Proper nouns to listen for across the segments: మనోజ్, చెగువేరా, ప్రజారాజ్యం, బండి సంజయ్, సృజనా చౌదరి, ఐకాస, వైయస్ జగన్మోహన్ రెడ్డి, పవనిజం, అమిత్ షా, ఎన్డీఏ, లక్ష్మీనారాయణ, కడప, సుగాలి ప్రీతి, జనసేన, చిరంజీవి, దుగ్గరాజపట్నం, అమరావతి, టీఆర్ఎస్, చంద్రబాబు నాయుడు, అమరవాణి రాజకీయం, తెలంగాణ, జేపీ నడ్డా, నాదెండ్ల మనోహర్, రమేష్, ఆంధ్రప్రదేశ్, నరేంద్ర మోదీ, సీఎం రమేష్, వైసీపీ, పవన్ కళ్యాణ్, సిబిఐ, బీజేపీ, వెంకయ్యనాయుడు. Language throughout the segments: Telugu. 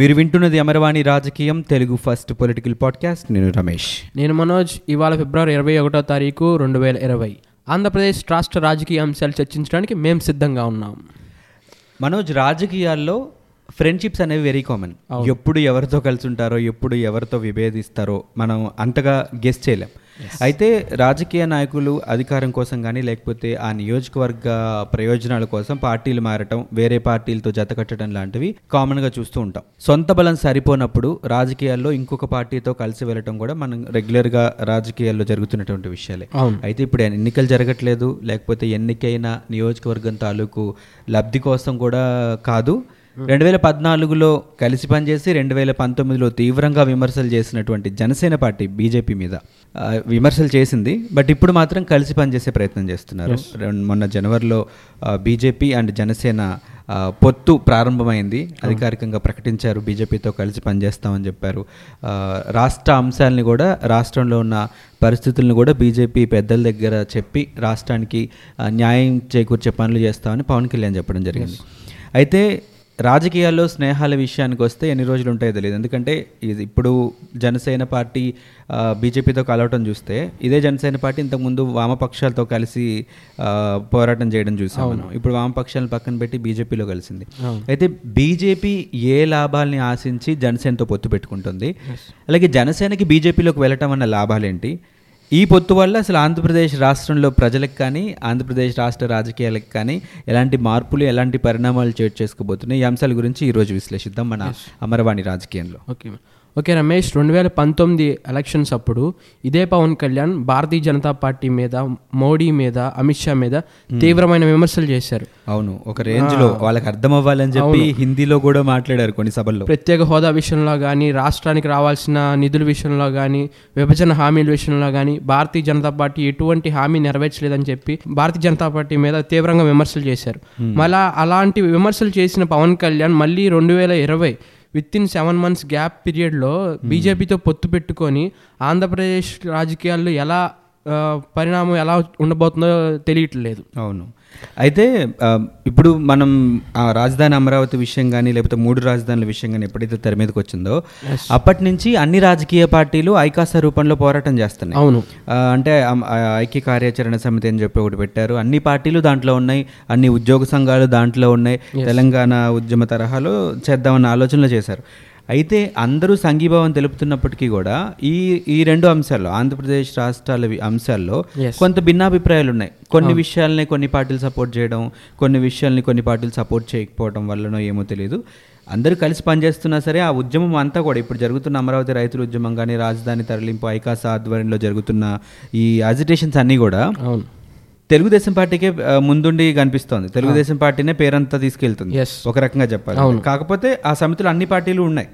మీరు వింటున్నది అమరవాణి రాజకీయం, తెలుగు ఫస్ట్ పొలిటికల్ పాడ్కాస్ట్. నేను రమేష్. నేను మనోజ్. ఇవాళ ఫిబ్రవరి 21వ తారీఖు 2020. ఆంధ్రప్రదేశ్ రాష్ట్ర రాజకీయ అంశాలు చర్చించడానికి మేము సిద్ధంగా ఉన్నాం. మనోజ్, రాజకీయాల్లో ఫ్రెండ్షిప్స్ అనేవి వెరీ కామన్. ఎప్పుడు ఎవరితో కలిసి ఉంటారో, ఎప్పుడు ఎవరితో విభేదిస్తారో మనం అంతగా గెస్ చేయలేం. అయితే రాజకీయ నాయకులు అధికారం కోసం కానీ, లేకపోతే ఆ నియోజకవర్గ ప్రయోజనాల కోసం పార్టీలు మారటం, వేరే పార్టీలతో జతకట్టడం లాంటివి కామన్గా చూస్తూ ఉంటాం. సొంత బలం సరిపోనప్పుడు రాజకీయాల్లో ఇంకొక పార్టీతో కలిసి వెళ్ళటం కూడా మనం రెగ్యులర్గా రాజకీయాల్లో జరుగుతున్నటువంటి విషయాలే. అయితే ఇప్పుడు ఎన్నికలు జరగట్లేదు, లేకపోతే ఎన్నికైన నియోజకవర్గం తాలూకు లబ్ధి కోసం కూడా కాదు. 2014లో కలిసి పనిచేసి 2019లో తీవ్రంగా విమర్శలు చేసినటువంటి జనసేన పార్టీ బీజేపీ మీద విమర్శలు చేసింది. బట్ ఇప్పుడు మాత్రం కలిసి పనిచేసే ప్రయత్నం చేస్తున్నారు. మొన్న జనవరిలో బీజేపీ అండ్ జనసేన పొత్తు ప్రారంభమైంది. అధికారికంగా ప్రకటించారు, బీజేపీతో కలిసి పనిచేస్తామని చెప్పారు. రాష్ట్ర అంశాలని కూడా, రాష్ట్రంలో ఉన్న పరిస్థితులను కూడా బీజేపీ పెద్దల దగ్గర చెప్పి రాష్ట్రానికి న్యాయం చేకూర్చే పనులు చేస్తామని పవన్ కళ్యాణ్ చెప్పడం జరిగింది. అయితే రాజకీయాల్లో స్నేహాల విషయానికి వస్తే ఎన్ని రోజులు ఉంటాయో తెలియదు. ఎందుకంటే ఇది ఇప్పుడు జనసేన పార్టీ బీజేపీతో కలవటం చూస్తే, ఇదే జనసేన పార్టీ ఇంతకుముందు వామపక్షాలతో కలిసి పోరాటం చేయడం చూసాం మనం. ఇప్పుడు వామపక్షాలను పక్కన పెట్టి బీజేపీలో కలిసింది. అయితే బీజేపీ ఏ లాభాలని ఆశించి జనసేనతో పొత్తు పెట్టుకుంటుంది, అలాగే జనసేనకి బీజేపీలోకి వెళ్ళటం అన్న లాభాలేంటి, ఈ పొత్తు వల్ల అసలు ఆంధ్రప్రదేశ్ రాష్ట్రంలో ప్రజలకు కానీ, ఆంధ్రప్రదేశ్ రాష్ట్ర రాజకీయాలకు కానీ ఎలాంటి మార్పులు, ఎలాంటి పరిణామాలు చోటు చేసుకోబోతున్నాయి, ఈ అంశాల గురించి ఈరోజు విశ్లేషిద్దాం మన అమరవాణి రాజకీయంలో. ఓకే రమేష్, 2019 ఎలక్షన్స్ అప్పుడు ఇదే పవన్ కళ్యాణ్ భారతీయ జనతా పార్టీ మీద, మోడీ మీద, అమిత్ షా మీద తీవ్రమైన విమర్శలు చేశారు. అవును, ఒక రేంజ్లో వాళ్ళకి అర్థం అవ్వాలని చెప్పి హిందీలో కూడా మాట్లాడారు కొన్ని సభల్లో. ప్రత్యేక హోదా విషయంలో కానీ, రాష్ట్రానికి రావాల్సిన నిధుల విషయంలో కానీ, విభజన హామీల విషయంలో కానీ భారతీయ జనతా పార్టీ ఎటువంటి హామీ నెరవేర్చలేదని చెప్పి భారతీయ జనతా పార్టీ మీద తీవ్రంగా విమర్శలు చేశారు. మళ్ళీ అలాంటి విమర్శలు చేసిన పవన్ కళ్యాణ్ మళ్ళీ 2020 వితిన్ 7 months గ్యాప్ పీరియడ్లో బీజేపీతో పొత్తు పెట్టుకొని ఆంధ్రప్రదేశ్ రాజకీయాల్లో ఎలా పరిణామం ఎలా ఉండబోతుందో తెలియట్లేదు. అవును. అయితే ఇప్పుడు మనం ఆ రాజధాని అమరావతి విషయం కానీ, లేకపోతే 3 రాజధానుల విషయం కానీ ఎప్పుడైతే తెర మీదకి వచ్చిందో అప్పటి నుంచి అన్ని రాజకీయ పార్టీలు ఐకాస రూపంలో పోరాటం చేస్తున్నాయి. అవును, అంటే ఐక్య కార్యాచరణ సమితి అని చెప్పి ఒకటి పెట్టారు. అన్ని పార్టీలు దాంట్లో ఉన్నాయి, అన్ని ఉద్యోగ సంఘాలు దాంట్లో ఉన్నాయి. తెలంగాణ ఉద్యమ తరహాలో చేద్దామన్న ఆలోచనలు చేశారు. అయితే అందరూ సంఘీభావం తెలుపుతున్నప్పటికీ కూడా ఈ 2 అంశాల్లో, ఆంధ్రప్రదేశ్ రాష్ట్రాల అంశాల్లో కొంత భిన్నాభిప్రాయాలు ఉన్నాయి. కొన్ని విషయాలని కొన్ని పార్టీలు సపోర్ట్ చేయడం, కొన్ని విషయాలని కొన్ని పార్టీలు సపోర్ట్ చేయకపోవడం వల్లనో ఏమో తెలియదు, అందరూ కలిసి పనిచేస్తున్నా సరే ఆ ఉద్యమం అంతా కూడా, ఇప్పుడు జరుగుతున్న అమరావతి రైతుల ఉద్యమం కానీ, రాజధాని తరలింపు, ఐకాస ఆధ్వర్యంలో జరుగుతున్న ఈ అజిటేషన్స్ అన్నీ కూడా తెలుగుదేశం పార్టీకే ముందుండి కనిపిస్తోంది. తెలుగుదేశం పార్టీనే పేరంతా తీసుకెళ్తుంది ఒక రకంగా చెప్పాలి. కాకపోతే ఆ సమితిలో అన్ని పార్టీలు ఉన్నాయి,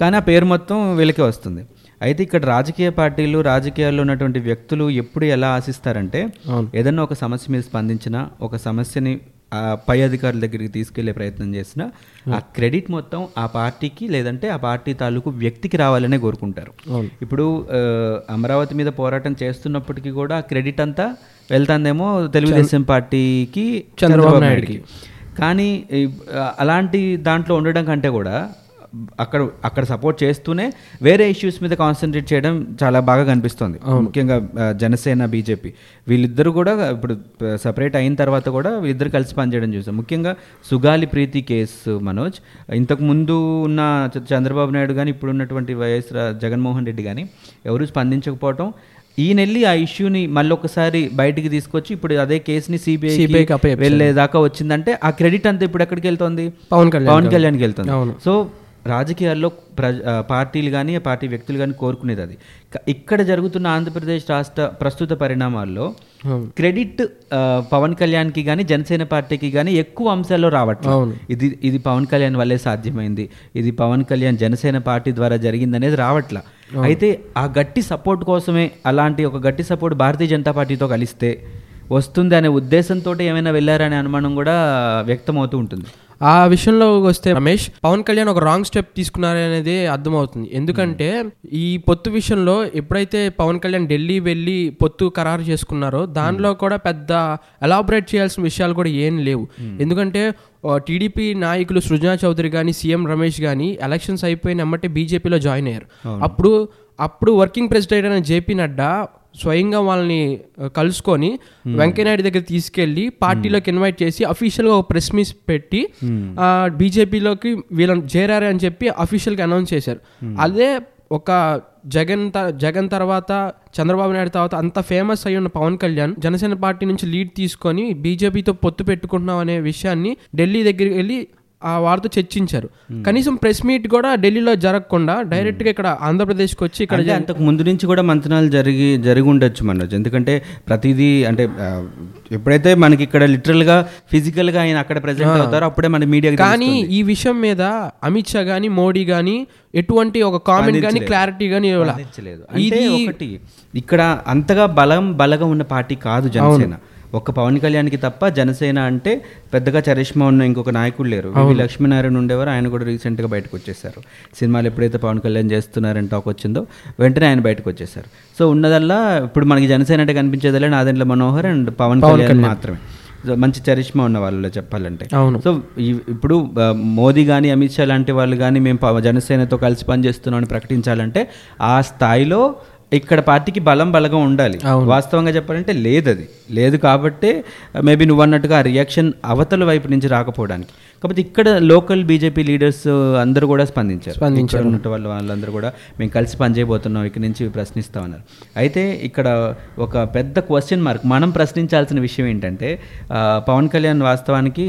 కానీ ఆ పేరు మొత్తం వీళ్ళకే వస్తుంది. అయితే ఇక్కడ రాజకీయ పార్టీలు, రాజకీయాల్లో ఉన్నటువంటి వ్యక్తులు ఎప్పుడు ఎలా ఆశిస్తారంటే, ఏదన్నా ఒక సమస్య మీద స్పందించినా, ఒక సమస్యని పై అధికారుల దగ్గరికి తీసుకెళ్లే ప్రయత్నం చేసినా ఆ క్రెడిట్ మొత్తం ఆ పార్టీకి, లేదంటే ఆ పార్టీ తాలూకు వ్యక్తికి రావాలనే కోరుకుంటారు. ఇప్పుడు అమరావతి మీద పోరాటం చేస్తున్నప్పటికీ కూడా క్రెడిట్ అంతా వెళ్తాందేమో తెలుగుదేశం పార్టీకి, చంద్రబాబు నాయుడుకి. కానీ అలాంటి దాంట్లో ఉండడం కంటే కూడా అక్కడ సపోర్ట్ చేస్తూనే వేరే ఇష్యూస్ మీద కాన్సన్ట్రేట్ చేయడం చాలా బాగా కనిపిస్తుంది. ముఖ్యంగా జనసేన, బీజేపీ వీళ్ళిద్దరు కూడా ఇప్పుడు సపరేట్ అయిన తర్వాత కూడా వీళ్ళిద్దరు కలిసి పనిచేయడం చూసాం. ముఖ్యంగా సుగాలి ప్రీతి కేసు, మనోజ్, ఇంతకుముందు ఉన్న చంద్రబాబు నాయుడు కానీ, ఇప్పుడు ఉన్నటువంటి వైఎస్ జగన్మోహన్ రెడ్డి కానీ ఎవరూ స్పందించకపోవటం, ఈయనెళ్ళి ఆ ఇష్యూని మళ్ళీ ఒకసారి బయటికి తీసుకొచ్చి ఇప్పుడు అదే కేసుని సిబిఐకి వెళ్ళేదాకా వచ్చిందంటే ఆ క్రెడిట్ అంతా ఇప్పుడు ఎక్కడికి వెళ్తుంది? పవన్ కళ్యాణ్కి వెళ్తుంది. సో రాజకీయాల్లో పార్టీలు కానీ, పార్టీ వ్యక్తులు కానీ కోరుకునేది అది. ఇక్కడ జరుగుతున్న ఆంధ్రప్రదేశ్ రాష్ట్ర ప్రస్తుత పరిణామాల్లో క్రెడిట్ పవన్ కళ్యాణ్కి కానీ, జనసేన పార్టీకి కానీ ఎక్కువ అంశాల్లో రావట్లేదు. ఇది పవన్ కళ్యాణ్ వల్లే సాధ్యమైంది, ఇది పవన్ కళ్యాణ్ జనసేన పార్టీ ద్వారా జరిగింది అనేది రావట్లా. అయితే ఆ గట్టి సపోర్ట్ కోసమే, అలాంటి ఒక గట్టి సపోర్ట్ భారతీయ జనతా పార్టీతో కలిస్తే వస్తుంది అనే ఉద్దేశంతో ఏమైనా వెళ్ళారనే అనుమానం కూడా వ్యక్తం అవుతూ ఉంటుంది. ఆ విషయంలో వస్తే రమేష్, పవన్ కళ్యాణ్ ఒక రాంగ్ స్టెప్ తీసుకున్నారనేది అర్థమవుతుంది. ఎందుకంటే ఈ పొత్తు విషయంలో ఎప్పుడైతే పవన్ కళ్యాణ్ ఢిల్లీ వెళ్ళి పొత్తు ఖరారు చేసుకున్నారో దానిలో కూడా పెద్ద ఎలాబరేట్ చేయాల్సిన విషయాలు కూడా ఏం లేవు. ఎందుకంటే టీడీపీ నాయకులు సృజనా చౌదరి కానీ సీఎం రమేష్ కానీ ఎలక్షన్స్ అయిపోయినమ్మంటే బీజేపీలో జాయిన్ అయ్యారు. అప్పుడు వర్కింగ్ ప్రెసిడెంట్ అయిన జేపీ నడ్డా స్వయంగా వాళ్ళని కలుసుకొని వెంకయ్యనాయుడు దగ్గర తీసుకెళ్లి పార్టీలోకి ఇన్వైట్ చేసి అఫీషియల్గా ఒక ప్రెస్ మీట్ పెట్టి బీజేపీలోకి వీళ్ళని చేరారు అని చెప్పి అఫీషియల్గా అనౌన్స్ చేశారు. అదే ఒక జగన్ తర్వాత చంద్రబాబు నాయుడు తర్వాత అంత ఫేమస్ అయి ఉన్న పవన్ కళ్యాణ్ జనసేన పార్టీ నుంచి లీడ్ తీసుకొని బీజేపీతో పొత్తు పెట్టుకుంటున్నాం అనే విషయాన్ని ఢిల్లీ దగ్గరికి వెళ్ళి వారితో చర్చించారు. కనీసం ప్రెస్ మీట్ కూడా ఢిల్లీలో జరగకుండా డైరెక్ట్గా ఇక్కడ ఆంధ్రప్రదేశ్కి వచ్చి ఇక్కడ అంతకు ముందు నుంచి కూడా మంతనాలు జరిగి ఉండొచ్చు మనోజ్. ఎందుకంటే ప్రతిదీ అంటే ఎప్పుడైతే మనకి ఇక్కడ లిటరల్గా ఫిజికల్గా ఆయన అక్కడ ప్రెజెంట్ అవుతారో అప్పుడే మన మీడియా. కానీ ఈ విషయం మీద అమిత్ షా కానీ మోడీ కానీ ఎటువంటి ఒక కామెంట్ కానీ క్లారిటీ కానీ ఇవ్వలేదు. ఇది ఒకటి ఇక్కడ అంతగా బలంగా ఉన్న పార్టీ కాదు జనసేన. ఒక్క పవన్ కళ్యాణ్కి తప్ప జనసేన అంటే పెద్దగా చరిష్మా ఉన్న ఇంకొక నాయకుడు లేరు. లక్ష్మీనారాయణ ఉండేవారు, ఆయన కూడా రీసెంట్గా బయటకు వచ్చేసారు. సినిమాలు ఎప్పుడైతే పవన్ కళ్యాణ్ చేస్తున్నారని టాక్ వచ్చిందో వెంటనే ఆయన బయటకు వచ్చేసారు. సో ఉన్నదల్లా ఇప్పుడు మనకి జనసేన అంటే కనిపించేదల్లా నాదెండ్ల మనోహర్ అండ్ పవన్ కళ్యాణ్ మాత్రమే, మంచి చరిష్మా ఉన్న వాళ్ళు చెప్పాలంటే. సో ఇప్పుడు మోదీ కానీ అమిత్ షా లాంటి వాళ్ళు కానీ మేము జనసేనతో కలిసి పనిచేస్తున్నామని ప్రకటించాలంటే ఆ స్థాయిలో ఇక్కడ పార్టీకి బలంగా ఉండాలి. వాస్తవంగా చెప్పాలంటే లేదు కాబట్టి మేబీ నువ్వు అన్నట్టుగా ఆ రియాక్షన్ అవతల వైపు నుంచి రాకపోవడానికి. కాకపోతే ఇక్కడ లోకల్ బీజేపీ లీడర్స్ అందరూ కూడా స్పందించారు. ఉన్నట్టు వాళ్ళందరూ కూడా మేము కలిసి పనిచేయబోతున్నాం, ఇక్కడ నుంచి ప్రశ్నిస్తా ఉన్నారు. అయితే ఇక్కడ ఒక పెద్ద క్వశ్చన్ మార్క్ మనం ప్రశ్నించాల్సిన విషయం ఏంటంటే పవన్ కళ్యాణ్ వాస్తవానికి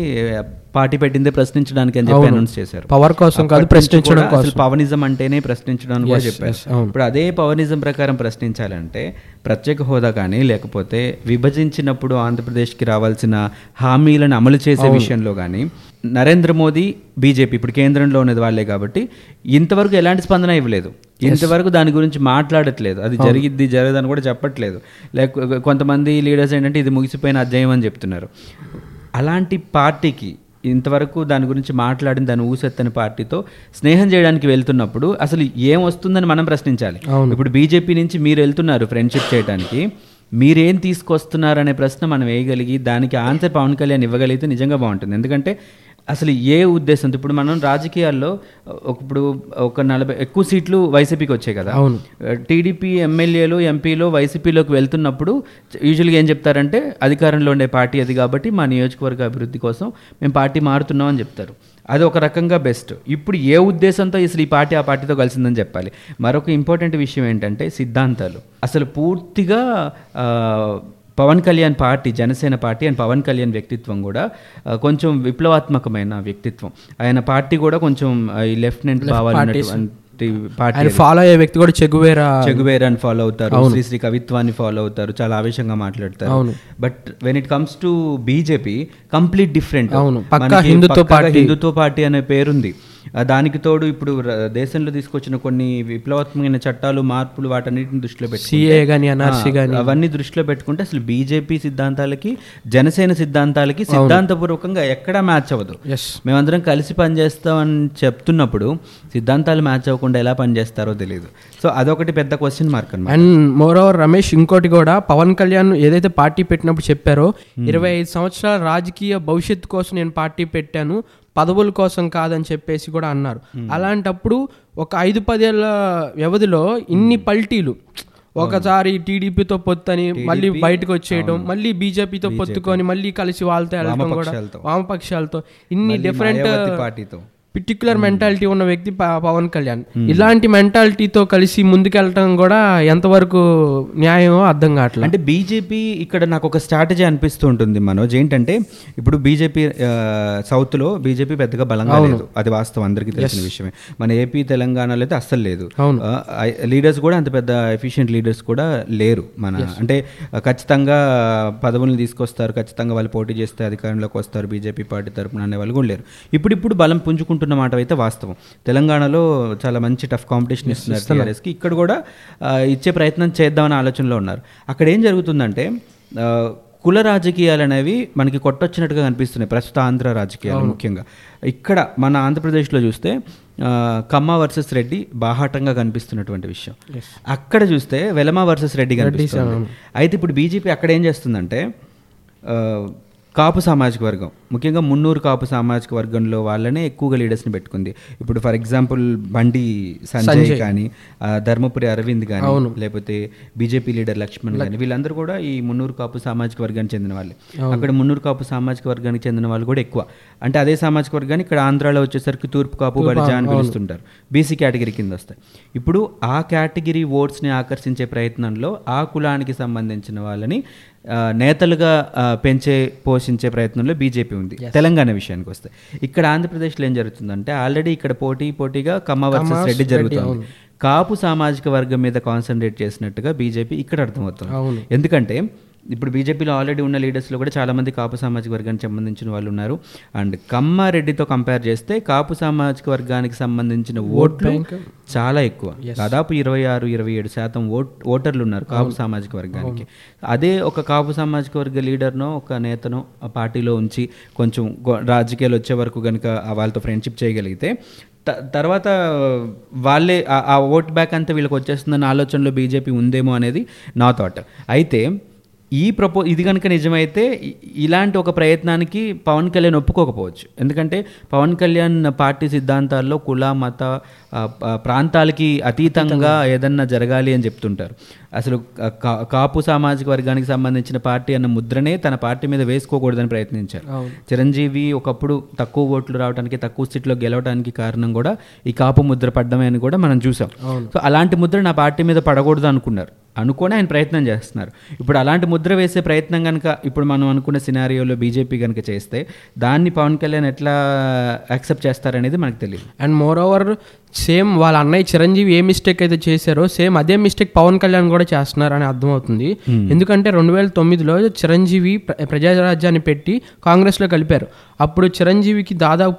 పార్టీ పెట్టిందే ప్రశ్నించడానికి అని చెప్పి అనౌన్స్ చేశారు. పవర్ కోసం కాదు, ప్రశ్నించడం కోసం. అసలు పవనిజం అంటేనే ప్రశ్నించడానికి కూడా చెప్పారు. ఇప్పుడు అదే పవనిజం ప్రకారం ప్రశ్నించాలంటే ప్రత్యేక హోదా కానీ లేకపోతే విభజించినప్పుడు ఆంధ్రప్రదేశ్కి రావాల్సిన హామీలను అమలు చేసే విషయంలో కానీ నరేంద్ర మోదీ బీజేపీ ఇప్పుడు కేంద్రంలో ఉన్నది వాళ్ళే కాబట్టి ఇంతవరకు ఎలాంటి స్పందన ఇవ్వలేదు, ఇంతవరకు దాని గురించి మాట్లాడట్లేదు, అది జరిగిద్ది జరగదని కూడా చెప్పట్లేదు. లేక కొంతమంది లీడర్స్ ఏంటంటే ఇది ముగిసిపోయిన అధ్యాయం అని చెప్తున్నారు. అలాంటి పార్టీకి ఇంతవరకు దాని గురించి మాట్లాడిన దాని ఊసెత్తని పార్టీతో స్నేహం చేయడానికి వెళ్తున్నప్పుడు అసలు ఏం వస్తుందని మనం ప్రశ్నించాలి. ఇప్పుడు బీజేపీ నుంచి మీరు వెళ్తున్నారు ఫ్రెండ్షిప్ చేయడానికి, మీరేం తీసుకొస్తున్నారనే ప్రశ్న మనం వేయగలిగి దానికి ఆన్సర్ పవన్ కళ్యాణ్ ఇవ్వగలిగితే నిజంగా బాగుంటుంది. ఎందుకంటే అసలు ఏ ఉద్దేశంతో ఇప్పుడు మనం రాజకీయాల్లో ఇప్పుడు ఒక 40 ఎక్కువ సీట్లు వైసీపీకి వచ్చాయి కదా, టీడీపీ ఎమ్మెల్యేలు ఎంపీలు వైసీపీలోకి వెళ్తున్నప్పుడు యూజువల్గా ఏం చెప్తారంటే అధికారంలో ఉండే పార్టీ అది కాబట్టి మా నియోజకవర్గ అభివృద్ధి కోసం మేము పార్టీ మారుతున్నాం అని చెప్తారు. అది ఒక రకంగా బెస్ట్. ఇప్పుడు ఏ ఉద్దేశంతో అసలు ఈ పార్టీ ఆ పార్టీతో కలిసిందని చెప్పాలి. మరొక ఇంపార్టెంట్ విషయం ఏంటంటే సిద్ధాంతాలు. అసలు పూర్తిగా పవన్ కళ్యాణ్ party జనసేన party and పవన్ కళ్యాణ్ వ్యక్తిత్వం కూడా కొంచెం విప్లవాత్మకమైన వ్యక్తిత్వం. ఆయన పార్టీ కూడా కొంచెం ఈ లెఫ్టినెంట్ భావాలు ఫాలో అయ్యే వ్యక్తి కూడా చెగువేరాని ఫాలో అవుతారు, శ్రీ శ్రీ కవిత్వాన్ని ఫాలో అవుతారు, చాలా ఆవేశంగా మాట్లాడతారు. But when it comes to బీజేపీ complete different. Hindutva party అనే పేరుంది, దానికి తోడు ఇప్పుడు దేశంలో తీసుకొచ్చిన కొన్ని విప్లవాత్మకమైన చట్టాలు మార్పులు వాటన్నిటిని దృష్టిలో పెట్టుకుంటే అవన్నీ దృష్టిలో పెట్టుకుంటే అసలు బీజేపీ సిద్ధాంతాలకి జనసేన సిద్ధాంతాలకి సిద్ధాంతపూర్వకంగా ఎక్కడా మ్యాచ్ అవ్వదు. మేమందరం కలిసి పనిచేస్తామని చెప్తున్నప్పుడు సిద్ధాంతాలు మ్యాచ్ అవ్వకుండా ఎలా పనిచేస్తారో తెలియదు. సో అదొకటి పెద్ద క్వశ్చన్ మార్క్ అన్నమాట. అండ్ మోర్ ఓవర్ రమేష్, ఇంకోటి కూడా పవన్ కళ్యాణ్ ఏదైతే పార్టీ పెట్టినప్పుడు చెప్పారో 25 సంవత్సరాల రాజకీయ భవిష్యత్తు కోసం నేను పార్టీ పెట్టాను, పదవుల కోసం కాదని చెప్పేసి కూడా అన్నారు. అలాంటప్పుడు ఒక 5-10 ఏళ్ళ వ్యవధిలో ఇన్ని పల్టీలు, ఒకసారి టీడీపీతో పొత్తు అని మళ్ళీ బయటకు వచ్చేయడం, మళ్ళీ బీజేపీతో పొత్తుకొని మళ్ళీ కలిసి వాళ్ళతో వెళ్ళడం, కూడా వామపక్షాలతో, ఇన్ని డిఫరెంట్ పర్టిక్యులర్ మెంటాలిటీ ఉన్న వ్యక్తి పవన్ కళ్యాణ్. ఇలాంటి మెంటాలిటీతో కలిసి ముందుకెళ్ళటం కూడా ఎంతవరకు న్యాయమో అర్థం కావట్లేదు. అంటే బీజేపీ ఇక్కడ నాకు ఒక స్ట్రాటజీ అనిపిస్తూ ఉంటుంది మనోజ్. ఏంటంటే ఇప్పుడు బీజేపీ సౌత్లో బీజేపీ పెద్దగా బలంగా లేదు, అది వాస్తవం, అందరికీ తెలిసిన విషయమే. మన ఏపీ తెలంగాణలో అయితే అస్సలు లేదు. లీడర్స్ కూడా అంత పెద్ద ఎఫిషియెంట్ లీడర్స్ కూడా లేరు. మన అంటే ఖచ్చితంగా పదవులను తీసుకొస్తారు, ఖచ్చితంగా వాళ్ళు పోటీ చేస్తే అధికారంలోకి వస్తారు బీజేపీ పార్టీ తరఫున అనే వాళ్ళు కూడా లేరు. ఇప్పుడు బలం పుంజుకుంటున్నారు మాట అయితే వాస్తవం. తెలంగాణలో చాలా మంచి టఫ్ కాంపిటీషన్ ఇస్తున్నారు టీఆర్ఎస్కి, ఇక్కడ కూడా ఇచ్చే ప్రయత్నం చేద్దామనే ఆలోచనలో ఉన్నారు. అక్కడ ఏం జరుగుతుందంటే కుల రాజకీయాలు అనేవి మనకి కొట్టొచ్చినట్టుగా కనిపిస్తున్నాయి ప్రస్తుత ఆంధ్ర రాజకీయాలు. ముఖ్యంగా ఇక్కడ మన ఆంధ్రప్రదేశ్లో చూస్తే కమ్మ వర్సెస్ రెడ్డి బాహాటంగా కనిపిస్తున్నటువంటి విషయం, అక్కడ చూస్తే వెలమ వర్సెస్ రెడ్డి కనిపిస్తుంది. అయితే ఇప్పుడు బీజేపీ అక్కడ ఏం చేస్తుందంటే కాపు సామాజిక వర్గం, ముఖ్యంగా మున్నూరు కాపు సామాజిక వర్గంలో వాళ్ళనే ఎక్కువగా లీడర్స్ని పెట్టుకుంది. ఇప్పుడు ఫర్ ఎగ్జాంపుల్ బండి సంజయ్ కానీ, ధర్మపురి అరవింద్ కానీ, లేకపోతే బీజేపీ లీడర్ లక్ష్మణ్ కానీ, వీళ్ళందరూ కూడా ఈ మున్నూరు కాపు సామాజిక వర్గానికి చెందిన వాళ్ళే. అక్కడ మున్నూరు కాపు సామాజిక వర్గానికి చెందిన వాళ్ళు కూడా ఎక్కువ. అంటే అదే సామాజిక వర్గాన్ని ఇక్కడ ఆంధ్రాలో వచ్చేసరికి తూర్పు కాపు బలిజా అని పిలుస్తుంటారు, బీసీ కేటగిరీ కింద వస్తాయి. ఇప్పుడు ఆ కేటగిరీ ఓట్స్ని ఆకర్షించే ప్రయత్నంలో ఆ కులానికి సంబంధించిన వాళ్ళని నేతలుగా పోషించే ప్రయత్నంలో బీజేపీ ఉంది. తెలంగాణ విషయానికి వస్తే ఇక్కడ ఆంధ్రప్రదేశ్లో ఏం జరుగుతుందంటే ఆల్రెడీ ఇక్కడ పోటీగా కమ్మ వర్సెస్ రెడ్డి జరుగుతుంది. కాపు సామాజిక వర్గం మీద కాన్సన్ట్రేట్ చేసినట్టుగా బీజేపీ ఇక్కడ అర్థమవుతుంది. ఎందుకంటే ఇప్పుడు బీజేపీలో ఆల్రెడీ ఉన్న లీడర్స్లో కూడా చాలామంది కాపు సామాజిక వర్గానికి సంబంధించిన వాళ్ళు ఉన్నారు. అండ్ కమ్మారెడ్డితో కంపేర్ చేస్తే కాపు సామాజిక వర్గానికి సంబంధించిన ఓట్లు చాలా ఎక్కువ, దాదాపు 26-27% ఓటర్లు ఉన్నారు కాపు సామాజిక వర్గానికి. అదే ఒక కాపు సామాజిక వర్గ లీడర్నో ఒక నేతనో పార్టీలో ఉంచి కొంచెం రాజకీయాలు వచ్చే వరకు కనుక వాళ్ళతో ఫ్రెండ్షిప్ చేయగలిగితే తర్వాత వాళ్ళే ఆ ఓట్ బ్యాక్ అంతా వీళ్ళకి వచ్చేస్తుందన్న ఆలోచనలో బీజేపీ ఉందేమో అనేది నా థాట్. అయితే ఇది కనుక నిజమైతే ఇలాంటి ఒక ప్రయత్నానికి పవన్ కళ్యాణ్ ఒప్పుకోకపోవచ్చు. ఎందుకంటే పవన్ కళ్యాణ్ పార్టీ సిద్ధాంతాల్లో కుల మత ప్రాంతాలకి అతీతంగా ఏదన్నా జరగాలి అని చెప్తుంటారు. అసలు కాపు సామాజిక వర్గానికి సంబంధించిన పార్టీ అన్న ముద్రనే తన పార్టీ మీద వేసుకోకూడదని ప్రయత్నించారు. చిరంజీవి ఒకప్పుడు తక్కువ ఓట్లు రావడానికి, తక్కువ సీట్లో గెలవడానికి కారణం కూడా ఈ కాపు ముద్ర పడ్డమే అని కూడా మనం చూసాం. సో అలాంటి ముద్ర నా పార్టీ మీద పడకూడదు అనుకొని ఆయన ప్రయత్నం చేస్తున్నారు. ఇప్పుడు అలాంటి ముద్ర వేసే ప్రయత్నం కనుక ఇప్పుడు మనం అనుకున్న సినారియోలో బీజేపీ కనుక చేస్తే దాన్ని పవన్ కళ్యాణ్ ఎట్లా యాక్సెప్ట్ చేస్తారనేది మనకు తెలియదు. అండ్ మోర్ ఓవర్ సేమ్ వాళ్ళ అన్నయ్య చిరంజీవి ఏ మిస్టేక్ అయితే చేశారో సేమ్ అదే మిస్టేక్ పవన్ కళ్యాణ్ కూడా చేస్తున్నారని అర్థమవుతుంది. ఎందుకంటే 2009లో చిరంజీవి ప్రజారాజ్యాన్ని పెట్టి కాంగ్రెస్లో కలిపారు. అప్పుడు చిరంజీవికి దాదాపు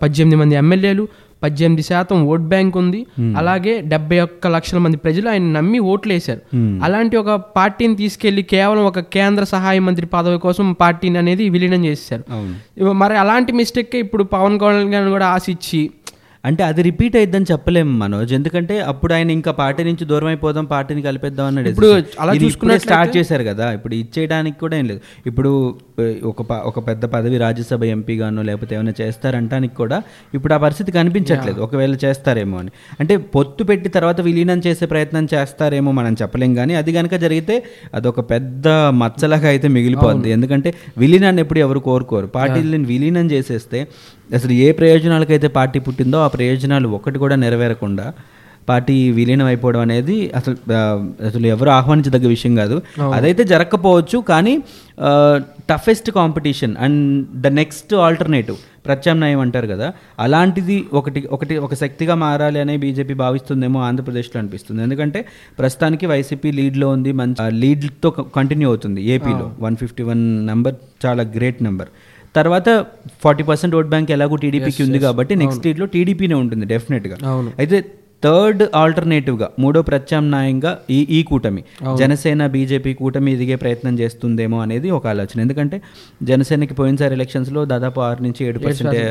18 మంది ఎమ్మెల్యేలు, 18% ఓట్ బ్యాంక్ ఉంది. అలాగే 71 లక్షల మంది ప్రజలు ఆయన నమ్మి ఓట్లు వేశారు. అలాంటి ఒక పార్టీని తీసుకెళ్లి కేవలం ఒక కేంద్ర సహాయ మంత్రి పదవి కోసం పార్టీని అనేది విలీనం చేశారు. మరి అలాంటి మిస్టేక్ ఇప్పుడు పవన్ కళ్యాణ్ కూడా ఆశించి, అంటే అది రిపీట్ అయిద్దని చెప్పలేము మనోజ్. ఎందుకంటే అప్పుడు ఆయన ఇంకా పార్టీ నుంచి దూరం అయిపోదాం, పార్టీని కలిపేద్దాం అన్నాడు. ఇప్పుడు అలా చూసుకునే స్టార్ట్ చేశారు కదా, ఇప్పుడు ఇచ్చేయడానికి కూడా ఏం లేదు. ఇప్పుడు ఒక పెద్ద పదవి రాజ్యసభ ఎంపీగానో లేకపోతే ఏమైనా చేస్తారంటానికి కూడా ఇప్పుడు ఆ పరిస్థితి కనిపించట్లేదు. ఒకవేళ చేస్తారేమో అని, అంటే పొత్తు పెట్టి తర్వాత విలీనం చేసే ప్రయత్నం చేస్తారేమో మనం చెప్పలేం. కానీ అది కనుక జరిగితే అదొక పెద్ద మచ్చలాగా అయితే మిగిలిపోద్ది. ఎందుకంటే విలీనాన్ని ఎప్పుడు ఎవరు కోరుకోరు. పార్టీలను విలీనం చేసేస్తే అసలు ఏ ప్రయోజనాలకైతే పార్టీ పుట్టిందో ఆ ప్రయోజనాలు ఒకటి కూడా నెరవేరకుండా పార్టీ విలీనం అయిపోవడం అనేది అసలు ఎవరు ఆహ్వానించదగ్గ విషయం కాదు. అదైతే జరగకపోవచ్చు, కానీ toughest competition and the next alternative ప్రత్యామ్నాయం అంటారు కదా, అలాంటిది ఒక శక్తిగా మారాలి అనే బీజేపీ భావిస్తుందేమో ఆంధ్రప్రదేశ్లో అనిపిస్తుంది. ఎందుకంటే ప్రస్తుతానికి వైసీపీ లీడ్లో ఉంది, మంచి లీడ్తో కంటిన్యూ అవుతుంది. ఏపీలో 151 నెంబర్ చాలా గ్రేట్ నెంబర్. తర్వాత 40% ఓట్ బ్యాంక్ ఎలాగో టీడీపీకి ఉంది కాబట్టి నెక్స్ట్ లీడ్లో టీడీపీనే ఉంటుంది డెఫినెట్గా. అయితే థర్డ్ ఆల్టర్నేటివ్గా, మూడో ప్రత్యామ్నాయంగా ఈ కూటమి జనసేన బీజేపీ కూటమి ఎదిగే ప్రయత్నం చేస్తుందేమో అనేది ఒక ఆలోచన. ఎందుకంటే జనసేనకి పోయినసారి ఎలక్షన్స్లో దాదాపు 6-7%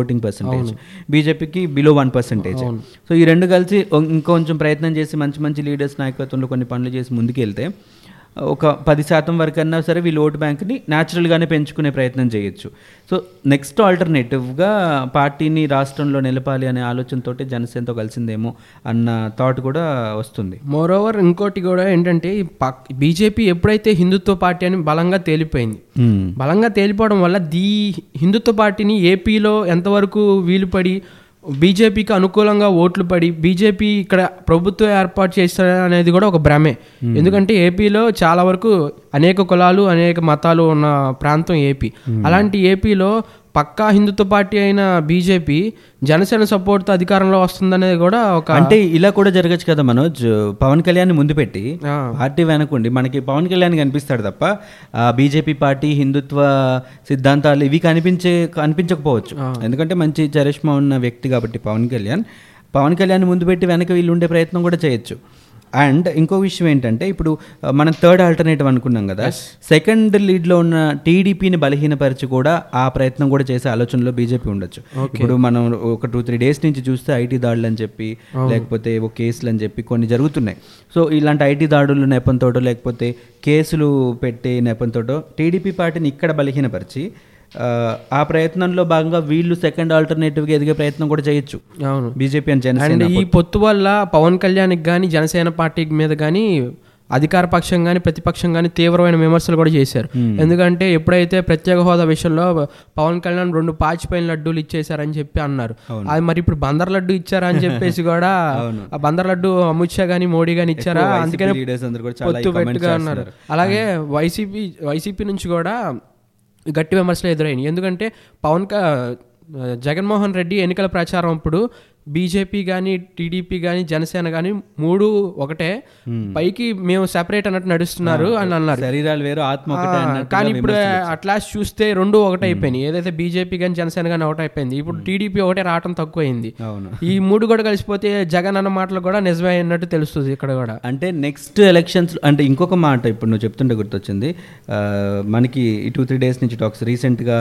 ఓటింగ్ పర్సెంటేజ్, బీజేపీకి బిలో 1%. సో ఈ రెండు కలిసి ఇంకొంచెం ప్రయత్నం చేసి మంచి లీడర్స్ నాయకత్వంలో కొన్ని పనులు చేసి ముందుకెళ్తే ఒక 10% వరకన్నా సరే వీళ్ళు ఓటు బ్యాంక్ని న్యాచురల్గానే పెంచుకునే ప్రయత్నం చేయొచ్చు. సో నెక్స్ట్ ఆల్టర్నేటివ్గా పార్టీని రాష్ట్రంలో నిలపాలి అనే ఆలోచనతో జనసేనతో కలిసిందేమో అన్న థాట్ కూడా వస్తుంది. మోర్ ఓవర్ ఇంకోటి కూడా ఏంటంటే బీజేపీ ఎప్పుడైతే హిందుత్వ పార్టీ అని బలంగా తేలిపోవడం వల్ల హిందుత్వ పార్టీని ఏపీలో ఎంతవరకు వీలుపడి బీజేపీకి అనుకూలంగా ఓట్లు పడి బీజేపీ ఇక్కడ ప్రభుత్వం ఏర్పాటు చేస్తారు అనేది కూడా ఒక భ్రమే. ఎందుకంటే ఏపీలో చాలా వరకు అనేక కులాలు, అనేక మతాలు ఉన్న ప్రాంతం ఏపీ. అలాంటి ఏపీలో పక్కా హిందుత్వ పార్టీ అయిన బీజేపీ జనసేన సపోర్ట్తో అధికారంలో వస్తుందనేది కూడా ఒక, అంటే ఇలా కూడా జరగచ్చు కదా మనోజ్. పవన్ కళ్యాణ్ ముందు పెట్టి పార్టీ వెనకుండి మనకి పవన్ కళ్యాణ్ కనిపిస్తాడు తప్ప బీజేపీ పార్టీ హిందుత్వ సిద్ధాంతాలు ఇవి కనిపించకపోవచ్చు. ఎందుకంటే మంచి చరిష్మా ఉన్న వ్యక్తి కాబట్టి పవన్ కళ్యాణ్ ముందు పెట్టి వెనక వీళ్ళు ఉండే ప్రయత్నం కూడా చేయొచ్చు. అండ్ ఇంకో విషయం ఏంటంటే, ఇప్పుడు మనం థర్డ్ ఆల్టర్నేటివ్ అనుకున్నాం కదా, సెకండ్ లీడ్లో ఉన్న టీడీపీని బలహీనపరిచి కూడా ఆ ప్రయత్నం కూడా చేసే ఆలోచనలో బీజేపీ ఉండొచ్చు. ఇప్పుడు మనం ఒక 2-3 డేస్ నుంచి చూస్తే ఐటీ దాడులు అని చెప్పి, లేకపోతే ఓ కేసులు అని చెప్పి కొన్ని జరుగుతున్నాయి. సో ఇలాంటి ఐటీ దాడులు నేపథ్యంతో, లేకపోతే కేసులు పెట్టే నేపథ్యంతో టీడీపీ పార్టీని ఇక్కడ బలహీనపరిచి ఆ ప్రయత్నంలో భాగంగా వీళ్ళు సెకండ్ ఆల్టర్నేటివ్ గా ఎదిగే ప్రయత్నం కూడా చేయొచ్చు. అవును, బీజేపీ అండ్ జనసేన ఈ పొత్తు వల్ల పవన్ కళ్యాణ్కి కానీ, జనసేన పార్టీ మీద కానీ, అధికార పక్షం కానీ ప్రతిపక్షం కానీ తీవ్రమైన విమర్శలు కూడా చేశారు. ఎందుకంటే ఎప్పుడైతే ప్రత్యేక హోదా విషయంలో పవన్ కళ్యాణ్ 2 పాచిపోయిన లడ్డూలు ఇచ్చేశారని చెప్పి అన్నారు. అది మరి ఇప్పుడు బందర్ లడ్డు ఇచ్చారా అని చెప్పేసి కూడా, ఆ బందర్ లడ్డు అమిత్ షా కానీ మోడీ కానీ ఇచ్చారా, అందుకనే పొత్తు పెట్టుగా అన్నారు. అలాగే వైసీపీ నుంచి కూడా గట్టి విమర్శలు ఎదురైనాయి. ఎందుకంటే జగన్మోహన్ రెడ్డి ఎన్నికల ప్రచారం అప్పుడు బీజేపీ కానీ, టీడీపీ కానీ, జనసేన కానీ 3 ఒకటే, పైకి మేము సెపరేట్ అన్నట్టు నడుస్తున్నారు అని అన్నారు. శరీరాలు వేరు, ఆత్మ ఒకటే. కానీ ఇప్పుడు అట్లా చూస్తే 2 ఒకటే అయిపోయినాయి. ఏదైతే బీజేపీ కానీ జనసేన కానీ ఒకటే అయిపోయింది, ఇప్పుడు టీడీపీ ఒకటే రావటం తక్కువైంది. ఈ 3 కూడా కలిసిపోతే జగన్ అన్న మాటలు కూడా నిజమే అన్నట్టు తెలుస్తుంది ఇక్కడ కూడా. అంటే నెక్స్ట్ ఎలక్షన్స్ అంటే ఇంకొక మాట ఇప్పుడు నువ్వు చెప్తుంటే గుర్తొచ్చింది మనకి. 2-3 డేస్ నుంచి టాక్స్, రీసెంట్గా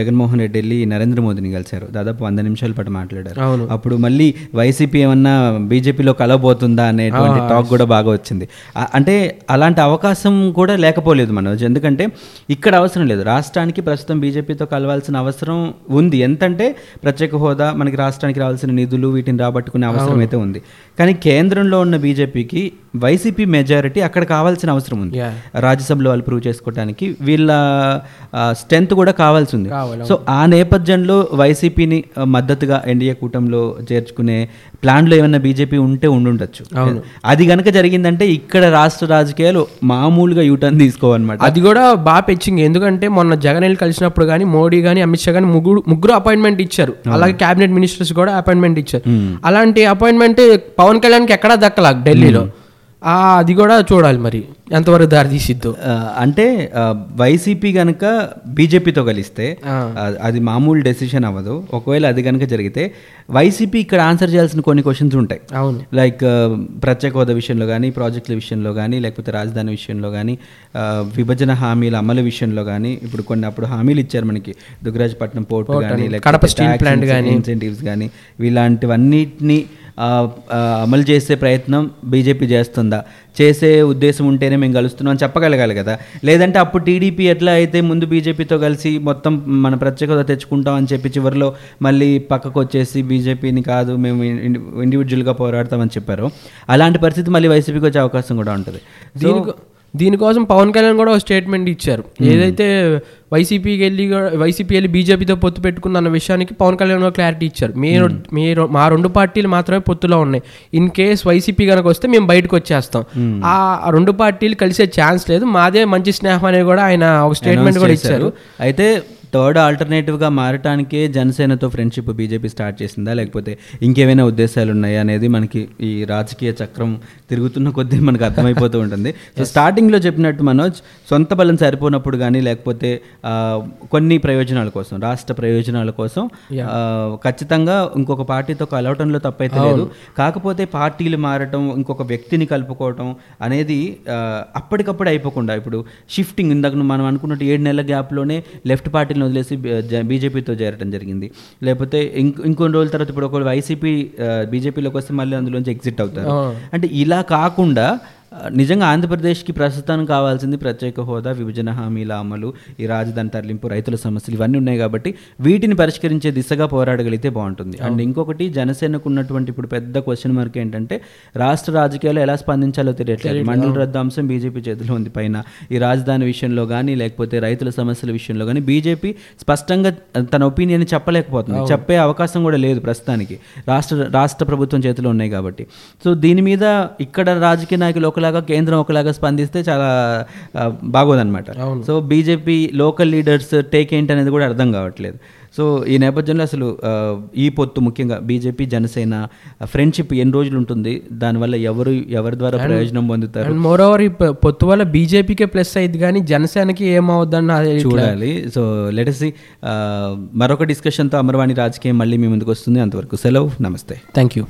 జగన్మోహన్ రెడ్డి వెళ్ళి నరేంద్ర మోదీని కలిశారు, దాదాపు 100 నిమిషాల పాటు మాట్లాడారు. అప్పుడు మళ్ళీ వైసీపీ ఏమన్నా బీజేపీలో కలవబోతుందా అనేటువంటి టాక్ కూడా బాగా వచ్చింది. అంటే అలాంటి అవకాశం కూడా లేకపోలేదు మనోజ్, ఎందుకంటే ఇక్కడ అవసరం లేదు. రాష్ట్రానికి ప్రస్తుతం బీజేపీతో కలవాల్సిన అవసరం ఉంది, ఎంతంటే ప్రత్యేక హోదా, మనకి రాష్ట్రానికి రావాల్సిన నిధులు, వీటిని రాబట్టుకునే అవసరం అయితే ఉంది. కానీ కేంద్రంలో ఉన్న బీజేపీకి వైసీపీ మెజారిటీ అక్కడ కావాల్సిన అవసరం ఉంది, రాజ్యసభలో వాళ్ళు ప్రూవ్ చేసుకోవడానికి వీళ్ళ స్ట్రెంత్ కూడా కావాల్సి ఉంది. సో ఆ నేపథ్యంలో వైసీపీని మద్దతుగా ఎన్డీఏ కూటమిలో చేర్చుకునే ప్లాన్లో ఏమైనా బీజేపీ ఉంటే ఉండొచ్చు. అది కనుక జరిగిందంటే ఇక్కడ రాష్ట్ర రాజకీయాలు మామూలుగా యూటర్న్ తీసుకోవన్నమాట. అది కూడా బాగా పెచ్చింగ్, ఎందుకంటే మొన్న జగన్ వెళ్ళి కలిసినప్పుడు కానీ, మోడీ కానీ, అమిత్ షా కానీ ముగ్గురు అపాయింట్మెంట్ ఇచ్చారు. అలాగే క్యాబినెట్ మినిస్టర్స్ కూడా అపాయింట్మెంట్ ఇచ్చారు. అలాంటి అపాయింట్మెంట్ పవన్ కళ్యాణ్కి ఎక్కడా దక్కలా ఢిల్లీలో. అది కూడా చూడాలి మరి ఎంతవరకు దారి తీసిద్దు. అంటే వైసీపీ కనుక బీజేపీతో కలిస్తే అది మామూలు డెసిషన్ అవ్వదు. ఒకవేళ అది కనుక జరిగితే వైసీపీ ఇక్కడ ఆన్సర్ చేయాల్సిన కొన్ని క్వశ్చన్స్ ఉంటాయి. అవును, లైక్ ప్రత్యేక హోదా విషయంలో కానీ, ప్రాజెక్టుల విషయంలో కానీ, లేకపోతే రాజధాని విషయంలో కానీ, విభజన హామీల అమలు విషయంలో కానీ. ఇప్పుడు అప్పుడు హామీలు ఇచ్చారు మనకి, దుగ్గరాజపట్నం పోర్ట్ కానీ, కడప స్టీల్ ప్లాంట్ కానీ, ఇన్సెంటివ్స్ కానీ, ఇలాంటివన్నిటిని అమలు చేసే ప్రయత్నం బీజేపీ చేస్తుందా, చేసే ఉద్దేశం ఉంటేనే మేము కలుస్తున్నాం అని చెప్పగలగాలి కదా. లేదంటే అప్పుడు టీడీపీ ఎట్లా అయితే ముందు బీజేపీతో కలిసి మొత్తం మన ప్రత్యేకత తెచ్చుకుంటాం అని చెప్పి చివరిలో మళ్ళీ పక్కకు వచ్చేసి బీజేపీని కాదు మేము ఇండివిజువల్గా పోరాడతామని చెప్పారు, అలాంటి పరిస్థితి మళ్ళీ వైసీపీకి వచ్చే అవకాశం కూడా ఉంటుంది. దీనికోసం పవన్ కళ్యాణ్ కూడా ఒక స్టేట్మెంట్ ఇచ్చారు. ఏదైతే వైసీపీ వెళ్ళి బీజేపీతో పొత్తు పెట్టుకుంది అన్న విషయానికి పవన్ కళ్యాణ్ కూడా క్లారిటీ ఇచ్చారు. మీరు మా 2 పార్టీలు మాత్రమే పొత్తులో ఉన్నాయి, ఇన్ కేస్ వైసీపీ కనుక వస్తే మేము బయటకు వచ్చేస్తాం, ఆ 2 పార్టీలు కలిసే ఛాన్స్ లేదు, మాదే మంచి స్నేహం అనేది కూడా ఆయన ఒక స్టేట్మెంట్ కూడా ఇచ్చారు. అయితే థర్డ్ ఆల్టర్నేటివ్గా మారటానికే జనసేనతో ఫ్రెండ్షిప్ బీజేపీ స్టార్ట్ చేసిందా, లేకపోతే ఇంకేమైనా ఉద్దేశాలు ఉన్నాయా అనేది మనకి ఈ రాజకీయ చక్రం తిరుగుతున్న కొద్దీ మనకు అర్థమైపోతూ ఉంటుంది. సో స్టార్టింగ్లో చెప్పినట్టు మనోజ్, సొంత బలం సరిపోనప్పుడు కానీ, లేకపోతే కొన్ని ప్రయోజనాల కోసం, రాష్ట్ర ప్రయోజనాల కోసం ఖచ్చితంగా ఇంకొక పార్టీతో కలవటంలో తప్పైతే లేదు. కాకపోతే పార్టీలు మారటం, ఇంకొక వ్యక్తిని కలుపుకోవటం అనేది అప్పటికప్పుడు అయిపోకుండా, ఇప్పుడు షిఫ్టింగ్, ఇందాక మనం అనుకున్నట్టు 7 నెలల గ్యాప్లోనే లెఫ్ట్ పార్టీ వదిలేసి బీజేపీతో చేరటం జరిగింది. లేకపోతే ఇంకొన్ని రోజుల తర్వాత ఇప్పుడు ఒకవేళ వైసీపీ బీజేపీలోకి వస్తే మళ్ళీ అందులోంచి ఎగ్జిట్ అవుతారు. అంటే ఇలా కాకుండా నిజంగా ఆంధ్రప్రదేశ్కి ప్రస్తుతం కావాల్సింది ప్రత్యేక హోదా, విభజన హామీల అమలు, ఈ రాజధాని తరలింపు, రైతుల సమస్యలు, ఇవన్నీ ఉన్నాయి కాబట్టి వీటిని పరిష్కరించే దిశగా పోరాడగలిగితే బాగుంటుంది. అండ్ ఇంకొకటి జనసేనకు ఉన్నటువంటి ఇప్పుడు పెద్ద క్వశ్చన్ మార్క్ ఏంటంటే రాష్ట్ర రాజకీయాల్లో ఎలా స్పందించాలో తెలియట్లేదు. మండల రద్దు అంశం బీజేపీ చేతిలో ఉంది, పైన ఈ రాజధాని విషయంలో కానీ, లేకపోతే రైతుల సమస్యల విషయంలో కానీ బీజేపీ స్పష్టంగా తన ఒపీనియన్ చెప్పలేకపోతుంది, చెప్పే అవకాశం కూడా లేదు ప్రస్తుతానికి, రాష్ట్ర ప్రభుత్వం చేతిలో ఉన్నాయి కాబట్టి. సో దీని మీద ఇక్కడ రాజకీయ నాయకులు ఒకలాగా, కేంద్రం ఒకలాగా స్పందిస్తే చాలా బాగోదన్నమాట. So బీజేపీ local leaders take ఏంటి అనేది కూడా అర్థం కావట్లేదు. సో ఈ నేపథ్యంలో అసలు ఈ పొత్తు ముఖ్యంగా బీజేపీ జనసేన ఫ్రెండ్షిప్ ఎన్ని రోజులు ఉంటుంది, దానివల్ల ఎవరి ద్వారా ప్రయోజనం పొందుతారు, మోర్ ఓవర్ ఈ పొత్తు వల్ల బీజేపీకే ప్లస్ అయింది కానీ జనసేనకి ఏమవుద్దని చూడాలి. So let's see. మరొక డిస్కషన్తో అమరవాణి రాజకీయం మళ్ళీ మీ ముందుకు వస్తుంది. అంతవరకు సెలవు, నమస్తే, థ్యాంక్ యూ.